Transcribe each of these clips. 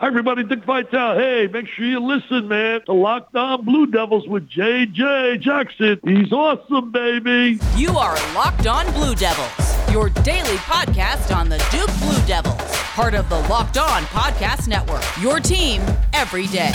Hi, everybody. Dick Vitale. Hey, make sure you listen, man, to Locked On Blue Devils with J.J. Jackson. He's awesome, baby. You are Locked On Blue Devils, your daily podcast on the Duke Blue Devils, part of the Locked On Podcast Network, your team every day.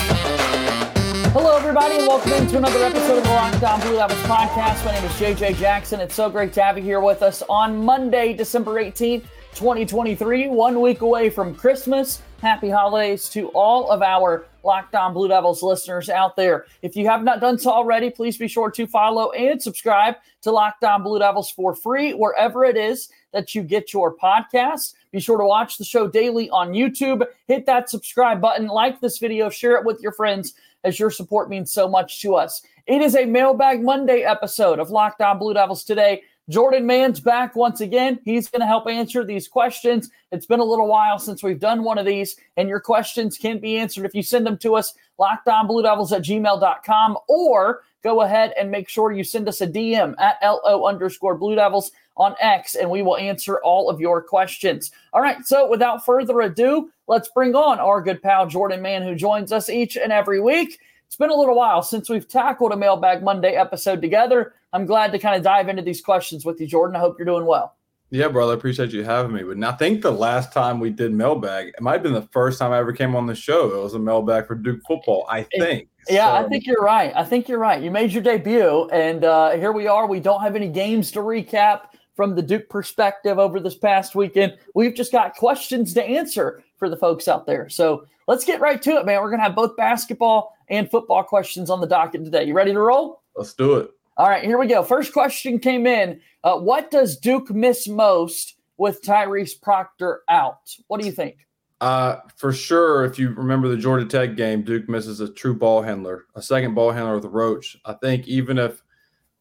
Hello, everybody, and welcome into another episode of the Locked On Blue Devils podcast. My name is J.J. Jackson. It's so great to have you here with us on Monday, December 18th, 2023, 1 week away from Christmas. Happy holidays to all of our Locked On Blue Devils listeners out there. If you have not done so already, please be sure to follow and subscribe to Locked On Blue Devils for free wherever it is that you get your podcast. Be sure to watch the show daily on YouTube. Hit that subscribe button, like this video, share it with your friends, as your support means so much to us. It is a Mailbag Monday episode of Locked On Blue Devils today. Jordan Mann's back once again. He's going to help answer these questions. It's been a little while since we've done one of these, and your questions can be answered if you send them to us, LockedOnBlueDevils@gmail.com, or go ahead and make sure you send us a DM at @LO_Blue Devils on X, and we will answer all of your questions. All right, so without further ado, let's bring on our good pal Jordan Mann, who joins us each and every week. It's been a little while since we've tackled a Mailbag Monday episode together. I'm glad to kind of dive into these questions with you, Jordan. I hope you're doing well. Yeah, brother. I appreciate you having me. And I think the last time we did Mailbag, it might have been the first time I ever came on the show. It was a Mailbag for Duke football, I think. I think you're right. You made your debut, and here we are. We don't have any games to recap from the Duke perspective over this past weekend. We've just got questions to answer for the folks out there. So let's get right to it, man. We're going to have both basketball and football questions on the docket today. You ready to roll? Let's do it. All right, here we go. First question came in. What does Duke miss most with Tyrese Proctor out? What do you think? For sure, if you remember the Georgia Tech game, Duke misses a true ball handler, a second ball handler with Roach. I think even if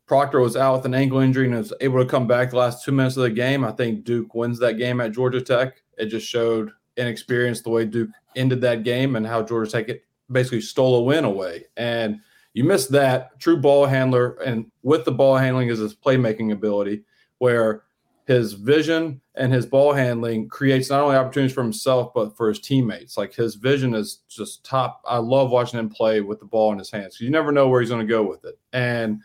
Proctor was out with an ankle injury and was able to come back the last 2 minutes of the game, I think Duke wins that game at Georgia Tech. It just showed inexperience the way Duke ended that game and how Georgia Tech basically stole a win away. And you miss that true ball handler, and with the ball handling is his playmaking ability, where his vision and his ball handling creates not only opportunities for himself, but for his teammates. Like, his vision is just top. I love watching him play with the ball in his hands. You never know where he's going to go with it. And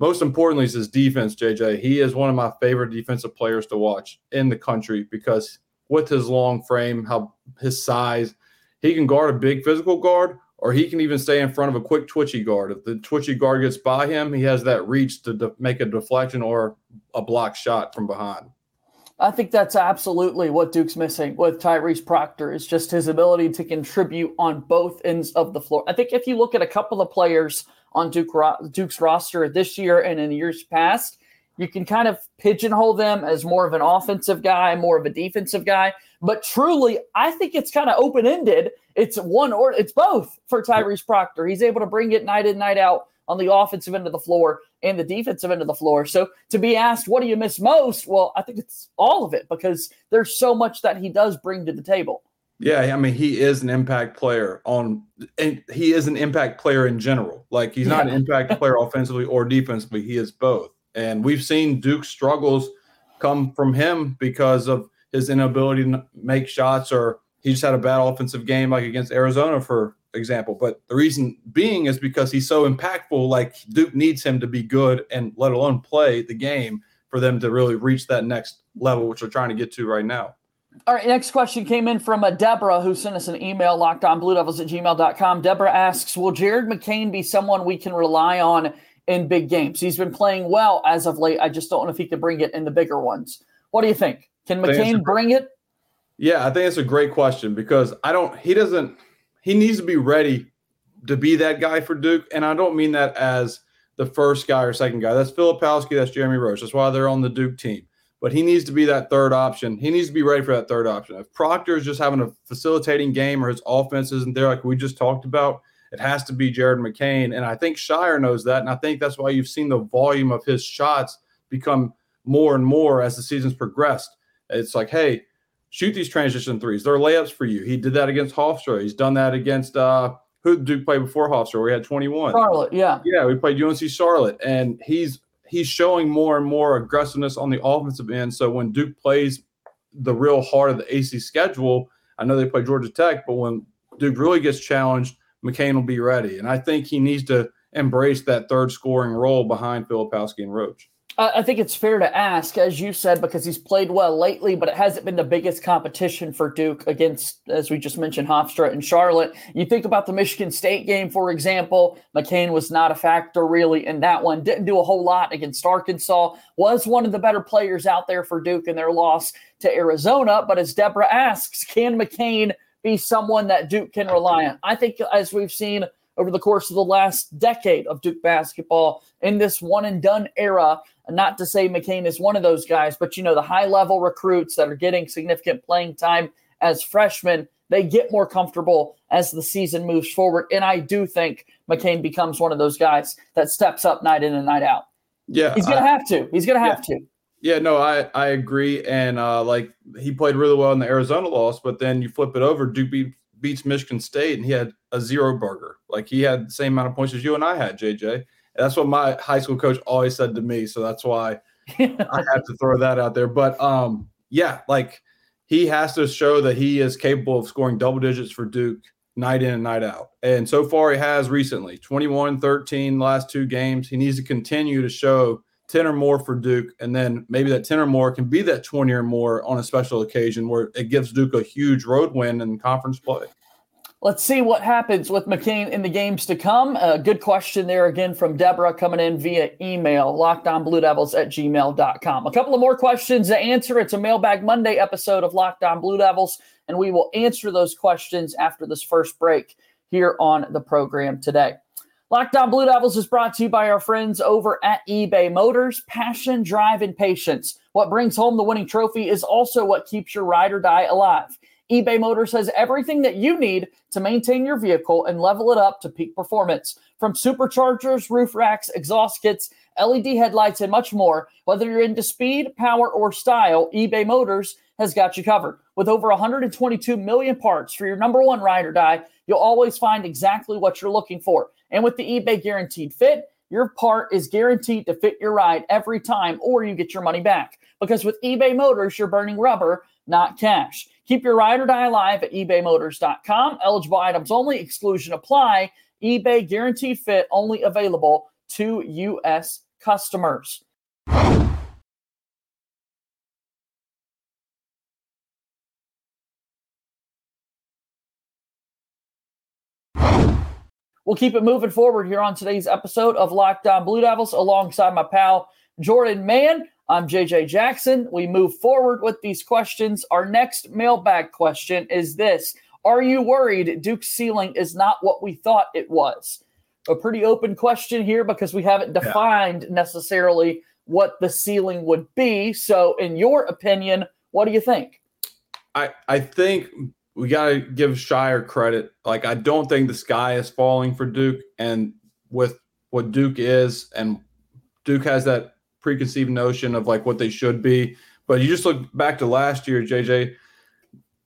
most importantly is his defense, JJ. He is one of my favorite defensive players to watch in the country because with his long frame, how his size, he can guard a big physical guard, or he can even stay in front of a quick twitchy guard. If the twitchy guard gets by him, he has that reach to make a deflection or a block shot from behind. I think that's absolutely what Duke's missing with Tyrese Proctor, is just his ability to contribute on both ends of the floor. I think if you look at a couple of players on Duke's roster this year and in years past, you can kind of pigeonhole them as more of an offensive guy, more of a defensive guy. But truly, I think it's kind of open-ended. It's one or it's both for Tyrese Proctor. He's able to bring it night in, night out on the offensive end of the floor and the defensive end of the floor. So to be asked, what do you miss most? Well, I think it's all of it because there's so much that he does bring to the table. Yeah, I mean, he is an impact player and he is an impact player in general. Like, he's not an impact player offensively or defensively. He is both. And we've seen Duke struggles come from him because of his inability to make shots, or he just had a bad offensive game, like against Arizona, for example. But the reason being is because he's so impactful. Like, Duke needs him to be good and let alone play the game for them to really reach that next level, which they're trying to get to right now. All right, next question came in from Deborah, who sent us an email, LockedOnBlueDevils@gmail.com. Deborah asks, will Jared McCain be someone we can rely on in big games? He's been playing well as of late. I just don't know if he could bring it in the bigger ones. What do you think? Can McCain bring it? Yeah, I think it's a great question because he needs to be ready to be that guy for Duke. And I don't mean that as the first guy or second guy. That's Filipowski, that's Jeremy Roach. That's why they're on the Duke team. But he needs to be that third option. He needs to be ready for that third option. If Proctor is just having a facilitating game or his offense isn't there, like we just talked about, it has to be Jared McCain. And I think Scheyer knows that. And I think that's why you've seen the volume of his shots become more and more as the season's progressed. It's like, hey, shoot these transition threes. They're layups for you. He did that against Hofstra. He's done that against who Duke played before Hofstra. We had 21. Charlotte, yeah. Yeah, we played UNC Charlotte. And he's showing more and more aggressiveness on the offensive end. So when Duke plays the real heart of the ACC schedule, I know they play Georgia Tech, but when Duke really gets challenged, McCain will be ready. And I think he needs to embrace that third scoring role behind Filipowski and Roach. I think it's fair to ask, as you said, because he's played well lately, but it hasn't been the biggest competition for Duke against, as we just mentioned, Hofstra and Charlotte. You think about the Michigan State game, for example, McCain was not a factor really in that one. Didn't do a whole lot against Arkansas. Was one of the better players out there for Duke in their loss to Arizona. But as Deborah asks, can McCain be someone that Duke can rely on? I think as we've seen over the course of the last decade of Duke basketball in this one-and-done era, not to say McCain is one of those guys, but, you know, the high-level recruits that are getting significant playing time as freshmen, they get more comfortable as the season moves forward. And I do think McCain becomes one of those guys that steps up night in and night out. Yeah. He's going to have to. He's going to have to. Yeah, no, I agree. And, like, he played really well in the Arizona loss, but then you flip it over, Duke beats Michigan State, and he had a zero burger. Like, he had the same amount of points as you and I had, JJ. That's what my high school coach always said to me, so that's why I have to throw that out there. But, yeah, like, he has to show that he is capable of scoring double digits for Duke night in and night out. And so far he has recently, 21-13 last two games. He needs to continue to show 10 or more for Duke, and then maybe that 10 or more can be that 20 or more on a special occasion where it gives Duke a huge road win in conference play. Let's see what happens with McCain in the games to come. A good question there again from Deborah coming in via email, lockedonbluedevils@gmail.com. A couple of more questions to answer. It's a Mailbag Monday episode of Locked On Blue Devils, and we will answer those questions after this first break here on the program today. Locked On Blue Devils is brought to you by our friends over at eBay Motors. Passion, drive, and patience. What brings home the winning trophy is also what keeps your ride or die alive. eBay Motors has everything that you need to maintain your vehicle and level it up to peak performance. From superchargers, roof racks, exhaust kits, LED headlights, and much more, whether you're into speed, power, or style, eBay Motors has got you covered. With over 122 million parts for your number one ride or die, you'll always find exactly what you're looking for. And with the eBay Guaranteed Fit, your part is guaranteed to fit your ride every time, or you get your money back. Because with eBay Motors, you're burning rubber, not cash. Keep your ride or die alive at ebaymotors.com. Eligible items only. Exclusion apply. eBay Guaranteed Fit only available to U.S. customers. We'll keep it moving forward here on today's episode of Locked On Blue Devils alongside my pal Jordan Mann. I'm J.J. Jackson. We move forward with these questions. Our next mailbag question is this. Are you worried Duke's ceiling is not what we thought it was? A pretty open question here because we haven't defined necessarily what the ceiling would be. So in your opinion, what do you think? I think we got to give Scheyer credit. Like, I don't think the sky is falling for Duke. And with what Duke is, and Duke has that preconceived notion of like what they should be. But you just look back to last year, JJ,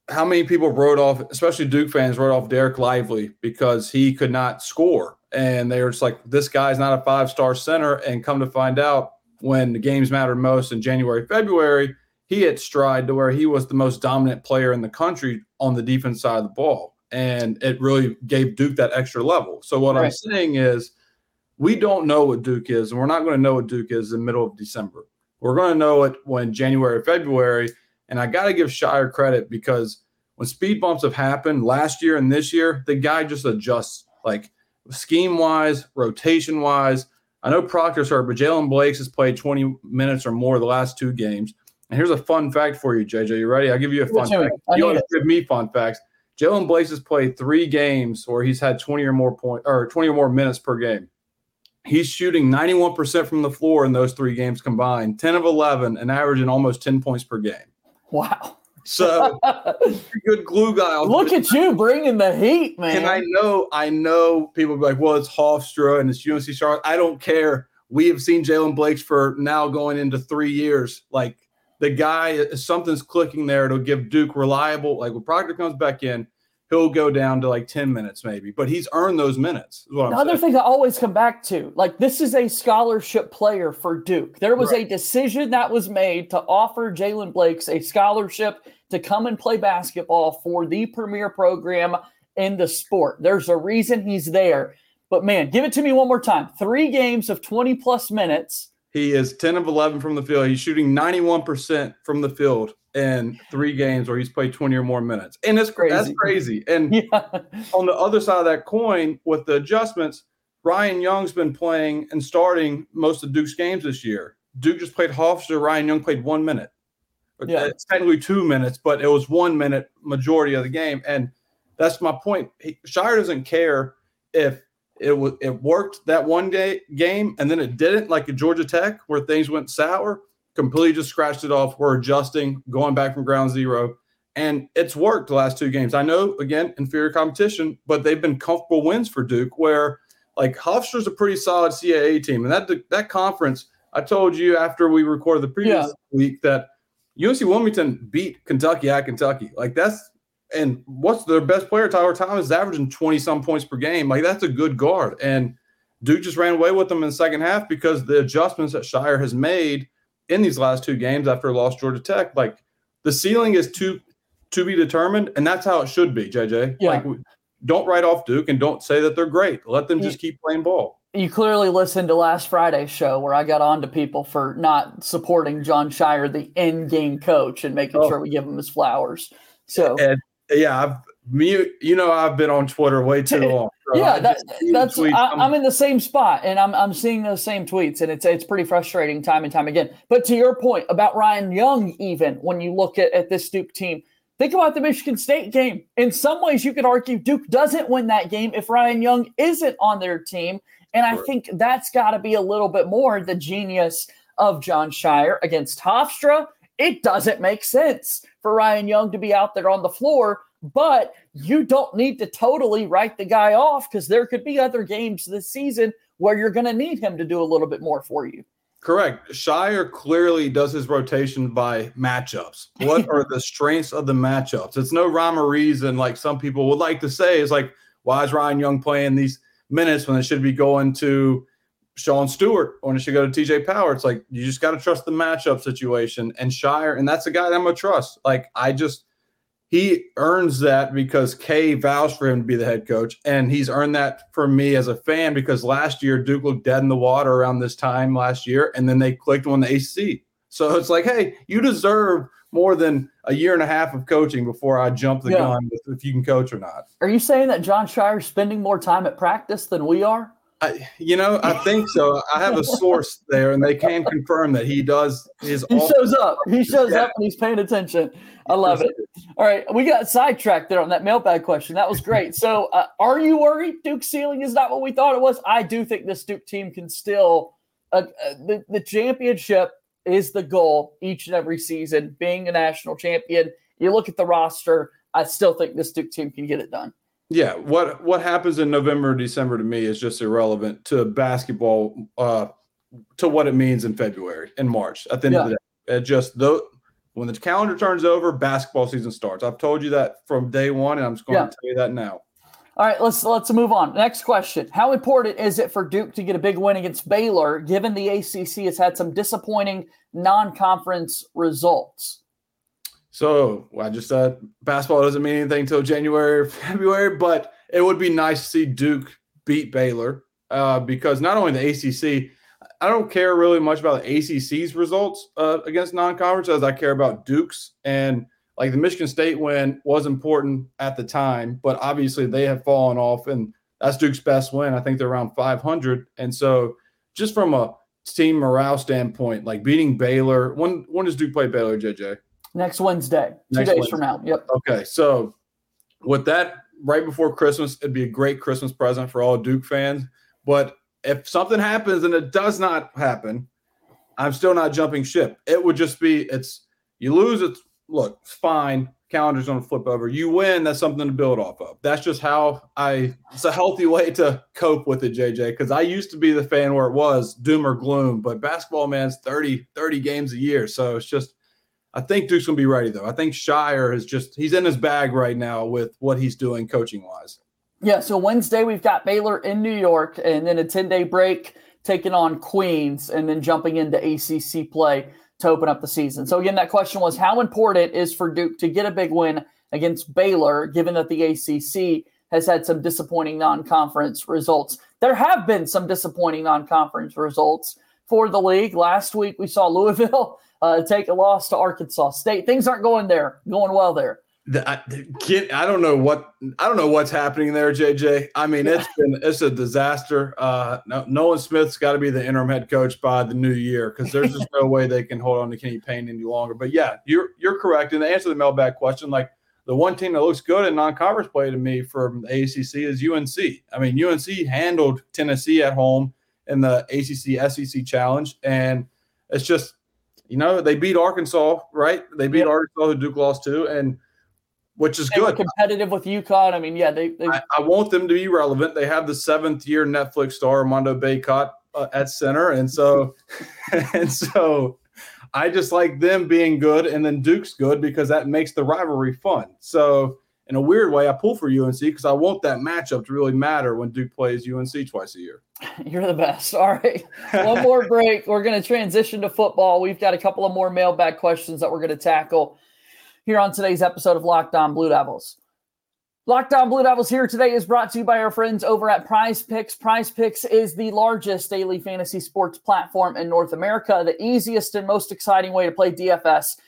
how many people wrote off, especially Duke fans, wrote off Derek Lively because he could not score. And they were just like, this guy's not a five-star center. And come to find out, when the games mattered most in January, February, he hit stride to where he was the most dominant player in the country on the defense side of the ball. And it really gave Duke that extra level. So what I'm saying is, we don't know what Duke is, and we're not going to know what Duke is in the middle of December. We're going to know it when January, February, and I got to give Scheyer credit because when speed bumps have happened last year and this year, the guy just adjusts, like scheme-wise, rotation-wise. I know Proctor's hurt, but Jaylen Blakes has played 20 minutes or more the last two games. And here's a fun fact for you, JJ. You ready? I'll give you a fun fact. You don't give me fun facts. Jaylen Blakes has played three games where he's had 20 or more minutes per game. He's shooting 91% from the floor in those three games combined, 10 of 11, and averaging almost 10 points per game. Wow. So, good glue guy. Look at you bringing the heat, man. And I know people be like, well, it's Hofstra and it's UNC Charlotte. I don't care. We have seen Jaylen Blakes for now going into 3 years. Like, the guy, something's clicking there. It'll give Duke reliable. Like, when Proctor comes back in, he'll go down to like 10 minutes maybe, but he's earned those minutes. Another thing I always come back to, like, this is a scholarship player for Duke. There was a decision that was made to offer Jaylen Blakes a scholarship to come and play basketball for the premier program in the sport. There's a reason he's there. But, man, give it to me one more time. 3 games of 20-plus minutes. He is 10 of 11 from the field. He's shooting 91% from the field in 3 games where he's played 20 or more minutes. And it's crazy. That's crazy. And on the other side of that coin, with the adjustments, Ryan Young's been playing and starting most of Duke's games this year. Duke just played Hofstra. Ryan Young played 1 minute. Yeah. It's technically 2 minutes, but it was 1 minute majority of the game. And that's my point. Scheyer doesn't care if it worked that one day game and then it didn't, like at Georgia Tech where things went sour, completely just scratched it off. We're adjusting, going back from ground zero. And it's worked the last 2 games. I know, again, inferior competition, but they've been comfortable wins for Duke where, like, Hofstra's a pretty solid CAA team. And that conference, I told you after we recorded the previous week that UNC Wilmington beat Kentucky at Kentucky. Like, that's – and what's their best player, Tyler Thomas, is averaging 20-some points per game. Like, that's a good guard. And Duke just ran away with them in the second half because the adjustments that Scheyer has made in these last 2 games after he lost Georgia Tech. Like, the ceiling is to be determined, and that's how it should be, JJ. Yeah. Like, don't write off Duke and don't say that they're great. Let them just keep playing ball. You clearly listened to last Friday's show where I got on to people for not supporting Jon Scheyer, the in-game coach, and making sure we give him his flowers. So, and, I've been on Twitter way too long. So I'm in the same spot, and I'm seeing those same tweets, and it's pretty frustrating time and time again. But to your point about Ryan Young, even when you look at this Duke team, think about the Michigan State game. In some ways, you could argue Duke doesn't win that game if Ryan Young isn't on their team. And I think that's got to be a little bit more the genius of Jon Scheyer against Hofstra. It doesn't make sense for Ryan Young to be out there on the floor, but you don't need to totally write the guy off because there could be other games this season where you're going to need him to do a little bit more for you. Correct. Scheyer clearly does his rotation by matchups. What are the strengths of the matchups? It's no rhyme or reason, like some people would like to say. It's like, why is Ryan Young playing these minutes when it should be going to Sean Stewart or when it should go to TJ Power? It's like, you just got to trust the matchup situation and Scheyer. And that's a guy that I'm going to trust. Like, he earns that because Kay vows for him to be the head coach. And he's earned that for me as a fan because last year Duke looked dead in the water around this time last year. And then they clicked on the ACC. So it's like, hey, you deserve more than a year and a half of coaching before I jump the gun if you can coach or not. Are you saying that Jon Scheyer's spending more time at practice than we are? I think so. I have a source there, and they can confirm that he does. He shows up, and he's paying attention. I love it. All right, we got sidetracked there on that mailbag question. That was great. So are you worried Duke's ceiling is not what we thought it was? I do think this Duke team can still the championship is the goal each and every season, being a national champion. You look at the roster, I still think this Duke team can get it done. Yeah, what happens in November or December to me is just irrelevant to basketball, to what it means in February and March at the end of the day. It just when the calendar turns over, basketball season starts. I've told you that from day one, and I'm just going to tell you that now. All right, let's move on. Next question. How important is it for Duke to get a big win against Baylor, given the ACC has had some disappointing non-conference results? So I just said basketball doesn't mean anything until January or February, but it would be nice to see Duke beat Baylor because not only the ACC, I don't care really much about the ACC's results against non-conference as I care about Duke's. And like the Michigan State win was important at the time, but obviously they have fallen off, and that's Duke's best win. I think they're around 500. And so just from a team morale standpoint, like beating Baylor, when does Duke play Baylor, JJ? Next Wednesday, 2 days from now. Yep. Okay, so with that, right before Christmas, it'd be a great Christmas present for all Duke fans. But if something happens and it does not happen, I'm still not jumping ship. It would just be you lose, it's fine. Calendar's going to flip over. You win, that's something to build off of. That's just how it's a healthy way to cope with it, JJ, because I used to be the fan where it was doom or gloom. But basketball, man, it's 30 games a year, so it's just – I think Duke's going to be ready, though. I think Scheyer is he's in his bag right now with what he's doing coaching-wise. Yeah, so Wednesday we've got Baylor in New York, and then a 10-day break taking on Queens, and then jumping into ACC play to open up the season. So, again, that question was how important is for Duke to get a big win against Baylor, given that the ACC has had some disappointing non-conference results. There have been some disappointing non-conference results for the league. Last week, we saw Louisville take a loss to Arkansas State. Things aren't going well there. I don't know what's happening there, JJ. I mean, it's a disaster. Nolan Smith's got to be the interim head coach by the new year because there's just no way they can hold on to Kenny Payne any longer. But yeah, you're correct. And to answer the mailbag question, like the one team that looks good in non-conference play to me from the ACC is UNC. I mean, UNC handled Tennessee at home in the ACC SEC challenge, and it's just they beat Arkansas, right? They beat Arkansas, who Duke lost to, and which is good. Competitive with UConn. I mean, yeah, I want them to be relevant. They have the 7th-year Netflix star Armando Baycott at center, and so I just like them being good, and then Duke's good because that makes the rivalry fun. So in a weird way, I pull for UNC because I want that matchup to really matter when Duke plays UNC twice a year. You're the best. All right, one more break. We're going to transition to football. We've got a couple of more mailbag questions that we're going to tackle here on today's episode of Locked On Blue Devils. Locked On Blue Devils here today is brought to you by our friends over at Prize Picks. Prize Picks is the largest daily fantasy sports platform in North America, the easiest and most exciting way to play DFS.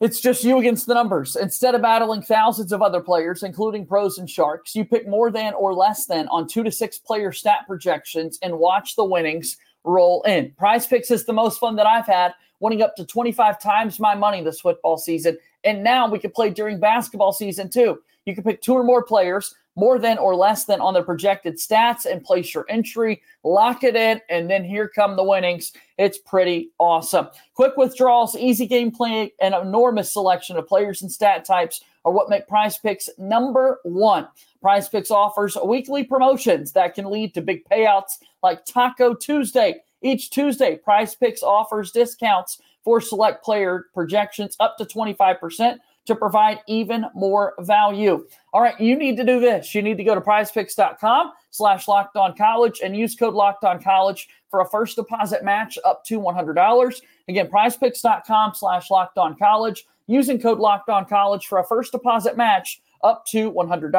It's just you against the numbers. Instead of battling thousands of other players, including pros and sharks, you pick more than or less than on 2 to 6 player stat projections and watch the winnings roll in. Prize Picks is the most fun that I've had, winning up to 25 times my money this football season. And now we can play during basketball season too. You can pick 2 or more players, more than or less than on their projected stats, and place your entry, lock it in, and then here come the winnings. It's pretty awesome. Quick withdrawals, easy game play, and enormous selection of players and stat types are what make PrizePicks #1. PrizePicks offers weekly promotions that can lead to big payouts like Taco Tuesday. Each Tuesday, PrizePicks offers discounts for select player projections up to 25% to provide even more value. All right, you need to do this. You need to go to prizepicks.com/LockedOnCollege and use code LockedOnCollege for a first deposit match up to $100. Again, prizepicks.com/LockedOnCollege, using code LockedOnCollege for a first deposit match up to $100.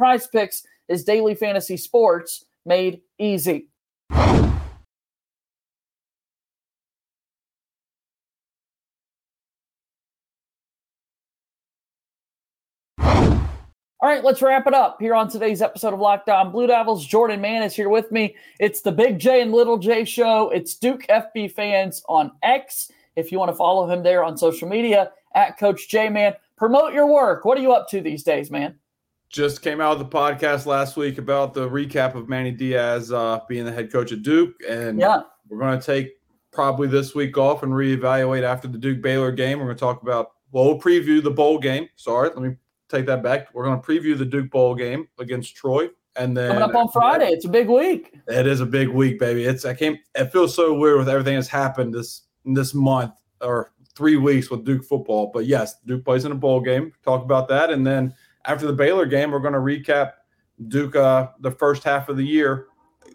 PrizePicks is daily fantasy sports made easy. All right, let's wrap it up here on today's episode of Locked On Blue Devils. Jordan Mann is here with me. It's the Big J and Little J show. It's Duke FB Fans on X. If you want to follow him there on social media, at Coach J Man. Promote your work. What are you up to these days, man? Just came out with the podcast last week about the recap of Manny Diaz being the head coach at Duke. And We're going to take probably this week off and reevaluate after the Duke-Baylor game. We're going to talk about – well, we'll preview the bowl game. Sorry, let me – take that back. We're going to preview the Duke Bowl game against Troy, and then coming up on Friday. It's a big week. It is a big week, baby. It feels so weird with everything that's happened this month or 3 weeks with Duke football. But yes, Duke plays in a bowl game. Talk about that, and then after the Baylor game, we're going to recap Duke the first half of the year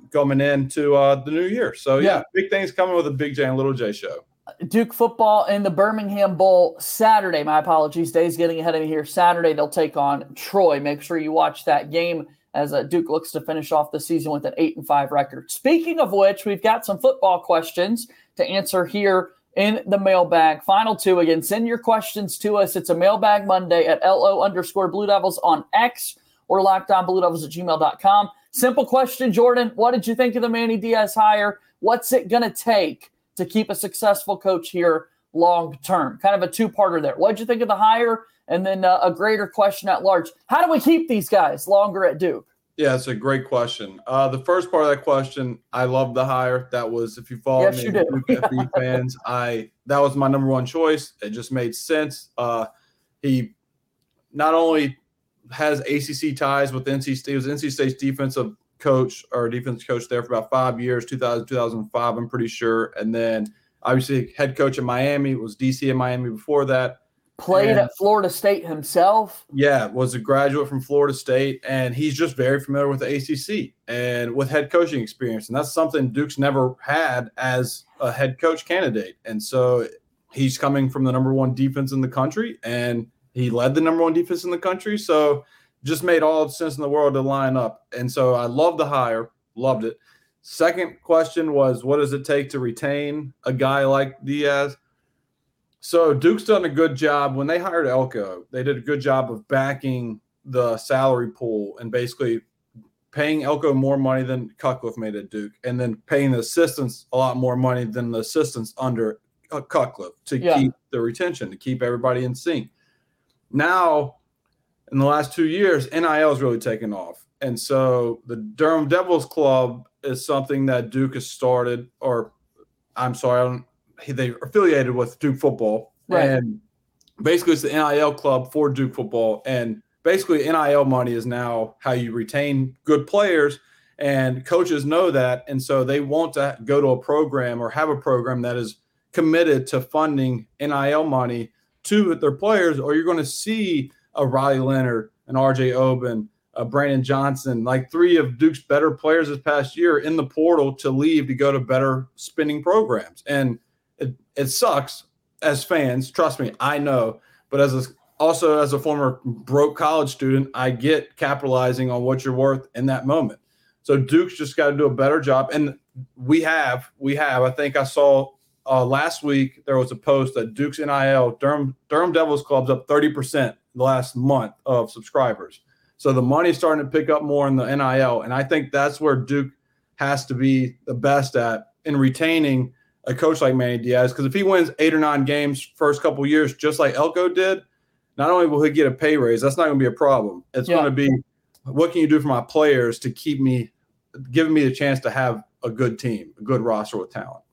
coming into the new year. So yeah, big things coming with the Big J and Little J show. Duke football in the Birmingham Bowl Saturday. My apologies. Days getting ahead of me here. Saturday, they'll take on Troy. Make sure you watch that game as Duke looks to finish off the season with an 8-5 record. Speaking of which, we've got some football questions to answer here in the mailbag. Final two again. Send your questions to us. It's a mailbag Monday at LO_Blue Devils on X or LockedOnBlueDevils@gmail.com. Simple question, Jordan. What did you think of the Manny Diaz hire? What's it going to take to keep a successful coach here long-term? Kind of a two-parter there. What did you think of the hire? And then a greater question at large. How do we keep these guys longer at Duke? Yeah, it's a great question. The first part of that question, I love the hire. That was, if you follow me, Duke FB Fans, that was my #1 choice. It just made sense. He not only has ACC ties with NC State, he was NC State's defensive coach there for about 5 years, 2000, 2005, I'm pretty sure. And then obviously head coach at Miami, was DC in Miami before that. Played at Florida State himself. Yeah, was a graduate from Florida State, and he's just very familiar with the ACC and with head coaching experience. And that's something Duke's never had as a head coach candidate. And so he's coming from the #1 defense in the country, and he led the #1 defense in the country. So just made all the sense in the world to line up. And so I love the hire, loved it. Second question was, what does it take to retain a guy like Diaz? So Duke's done a good job. When they hired Elko, they did a good job of backing the salary pool and basically paying Elko more money than Cutcliffe made at Duke, and then paying the assistants a lot more money than the assistants under Cutcliffe to keep the retention, to keep everybody in sync. Now, in the last 2 years, NIL is really taken off. And so the Durham Devils Club is something that Duke has started, or I'm sorry, they affiliated with Duke football. Right. And basically it's the NIL club for Duke football. And basically NIL money is now how you retain good players, and coaches know that. And so they want to go to a program or have a program that is committed to funding NIL money to their players, or you're going to see a Riley Leonard, an RJ Oben, a Brandon Johnson, like three of Duke's better players this past year in the portal to leave to go to better spending programs. And it sucks as fans. Trust me, I know. But as a former broke college student, I get capitalizing on what you're worth in that moment. So Duke's just got to do a better job. And we have. I think I saw last week there was a post that Duke's NIL, Durham Devils Club's up 30% the last month of subscribers. So the money's starting to pick up more in the NIL. And I think that's where Duke has to be the best at in retaining a coach like Manny Diaz, because if he wins 8 or 9 games first couple of years, just like Elko did, not only will he get a pay raise, that's not going to be a problem. It's going to be, what can you do for my players to keep me, giving me the chance to have a good team, a good roster with talent?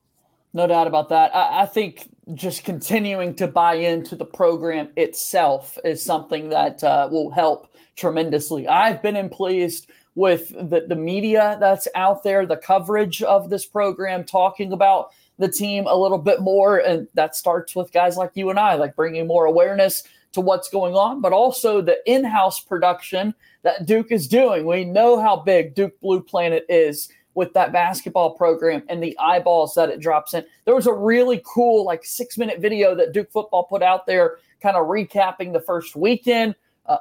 No doubt about that. I think just continuing to buy into the program itself is something that will help tremendously. I've been pleased with the media that's out there, the coverage of this program, talking about the team a little bit more. And that starts with guys like you and I, like bringing more awareness to what's going on, but also the in-house production that Duke is doing. We know how big Duke Blue Planet is with that basketball program and the eyeballs that it drops in. There was a really cool, 6-minute video that Duke football put out there, kind of recapping the first weekend.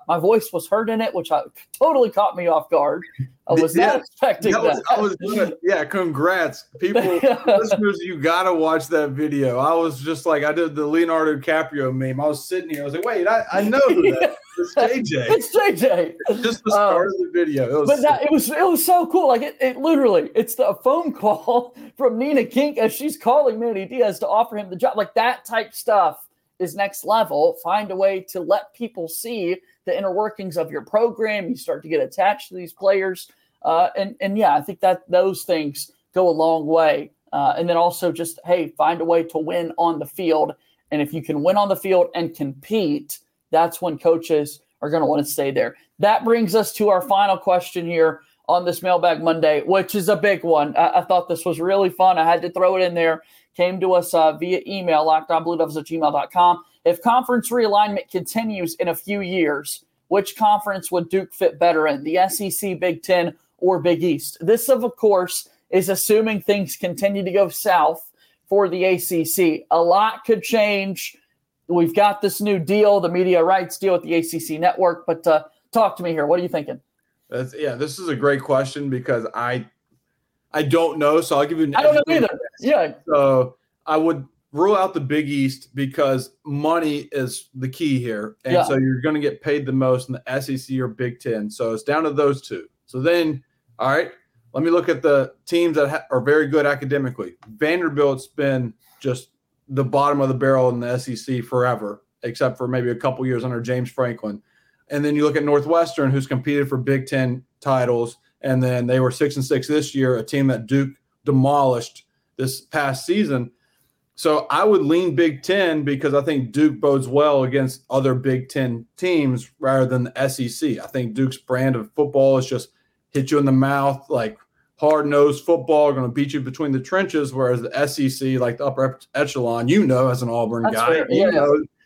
My voice was heard in it, which totally caught me off guard. I was not expecting that. Congrats. People, listeners, you got to watch that video. I was just I did the Leonardo DiCaprio meme. I was sitting here. I was like, wait, I know that. It's JJ. It's JJ. Just the start of the video. It was so cool. It literally, it's a phone call from Nina Kink as she's calling Manny Diaz to offer him the job. That type stuff is next level. Find a way to let people see the inner workings of your program. You start to get attached to these players. I think that those things go a long way. And then also just, find a way to win on the field. And if you can win on the field and compete, that's when coaches are going to want to stay there. That brings us to our final question here on this Mailbag Monday, which is a big one. I thought this was really fun. I had to throw it in there. Came to us via email, lockedonbluedevils@gmail.com. If conference realignment continues in a few years, which conference would Duke fit better in, the SEC, Big Ten, or Big East? This, of course, is assuming things continue to go south for the ACC. A lot could change. We've got this new deal, the media rights deal with the ACC network, but talk to me here. What are you thinking? This is a great question because I don't know, so I'll give you an I don't know either. Yeah. So I would rule out the Big East because money is the key here. And so you're going to get paid the most in the SEC or Big Ten. So it's down to those two. So then, all right, let me look at the teams that are very good academically. Vanderbilt's been just the bottom of the barrel in the SEC forever, except for maybe a couple years under James Franklin. And then you look at Northwestern, who's competed for Big Ten titles, and then they were 6-6 this year, a team that Duke demolished this past season. So I would lean Big Ten because I think Duke bodes well against other Big Ten teams rather than the SEC. I think Duke's brand of football is just hit you in the mouth, hard-nosed football, going to beat you between the trenches, whereas the SEC, the upper echelon, as an Auburn guy, fair.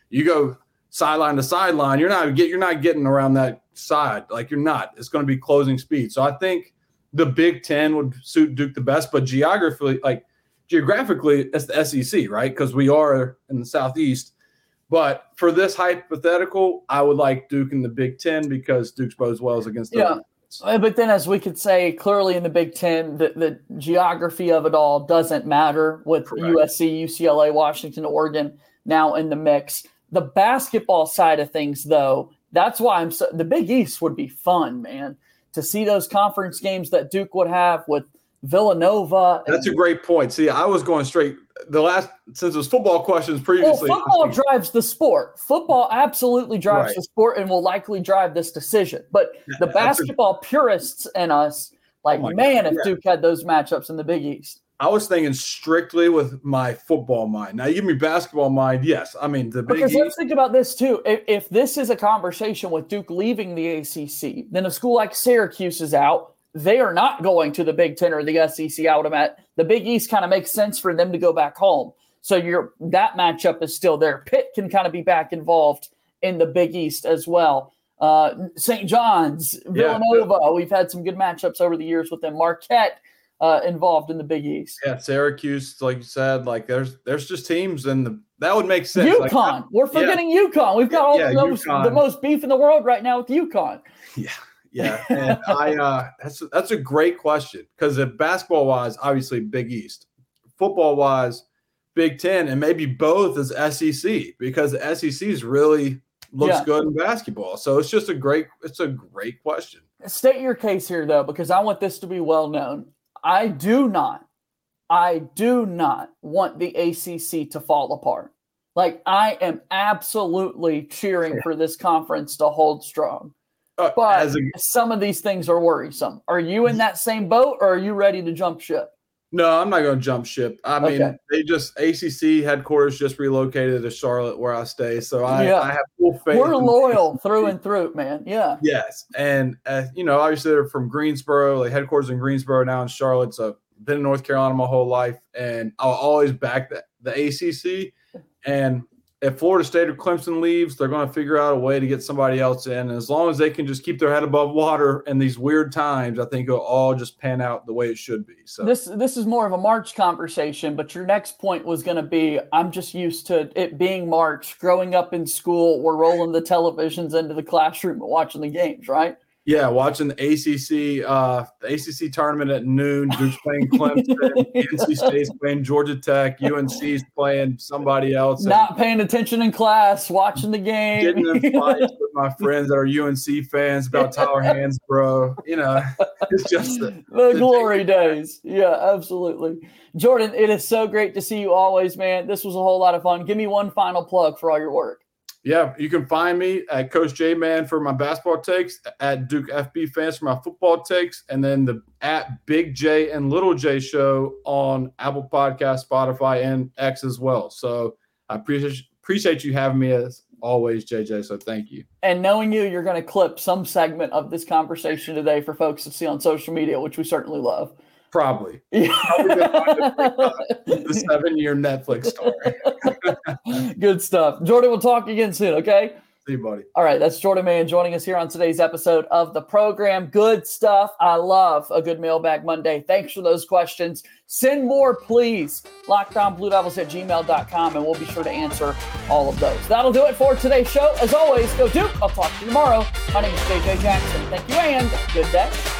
You go sideline to sideline, you're not getting around that side. You're not. It's going to be closing speed. So I think the Big Ten would suit Duke the best, but geographically, it's the SEC, right? Because we are in the Southeast. But for this hypothetical, I would like Duke in the Big Ten because Duke's bodes well against the But then, as we could say, clearly in the Big Ten, the geography of it all doesn't matter with USC, UCLA, Washington, Oregon now in the mix. The basketball side of things, though, that's why I'm so – the Big East would be fun, man, to see those conference games that Duke would have with Villanova. That's a great point. See, I was going straight – since it was football questions previously. Well, football drives the sport. Football absolutely drives the sport and will likely drive this decision. But the basketball purists in us, like, if Duke had those matchups in the Big East. I was thinking strictly with my football mind. Now, you give me basketball mind, yes. I mean, the Big East. Because let's think about this, too. If this is a conversation with Duke leaving the ACC, then a school like Syracuse is out. They are not going to the Big Ten or the SEC. I would imagine the Big East kind of makes sense for them to go back home. So that matchup is still there. Pitt can kind of be back involved in the Big East as well. St. John's, Villanova, we've had some good matchups over the years with them. Marquette. Involved in the Big East. Yeah, Syracuse, like you said, like there's just teams, and that would make sense. UConn, we're forgetting UConn. We've got the most beef in the world right now with UConn. Yeah. And that's a great question because if basketball wise, obviously Big East, football wise, Big Ten, and maybe both is SEC because the SEC's really looks good in basketball. So it's just a great question. State your case here though, because I want this to be well known. I do not want the ACC to fall apart. Like, I am absolutely cheering for this conference to hold strong. But some of these things are worrisome. Are you in that same boat, or are you ready to jump ship? No, I'm not going to jump ship. I mean, ACC headquarters just relocated to Charlotte where I stay. So I have full faith. We're loyal through and through, man. Yeah. Yes. And, obviously they're from Greensboro, like headquarters in Greensboro, now in Charlotte. So I've been in North Carolina my whole life. And I'll always back the ACC. And if Florida State or Clemson leaves, they're going to figure out a way to get somebody else in. And as long as they can just keep their head above water in these weird times, I think it'll all just pan out the way it should be. So this is more of a March conversation, but your next point was going to be, I'm just used to it being March. Growing up in school, we're rolling the televisions into the classroom and watching the games, right? Yeah, watching the ACC tournament at noon. Duke's playing Clemson, NC State's playing Georgia Tech, UNC's playing somebody else. Not paying attention in class, watching the game. Getting in fights with my friends that are UNC fans about Tyler Hansbrough. It's just the glory days. Yeah, absolutely. Jordan, it is so great to see you always, man. This was a whole lot of fun. Give me one final plug for all your work. Yeah, you can find me at Coach J Man for my basketball takes, at Duke FB Fans for my football takes, and then at Big J and Little J Show on Apple Podcasts, Spotify, and X as well. So I appreciate you having me as always, JJ. So thank you. And knowing you're going to clip some segment of this conversation today for folks to see on social media, which we certainly love. Probably. The 7-year Netflix story. Good stuff. Jordan, we'll talk again soon, okay? See you, buddy. All right, that's Jordan Mann joining us here on today's episode of the program. Good stuff. I love a good Mailbag Monday. Thanks for those questions. Send more, please. LockedOnBlueDevils@gmail.com, and we'll be sure to answer all of those. That'll do it for today's show. As always, go Duke. I'll talk to you tomorrow. My name is J.J. Jackson. Thank you, and good day.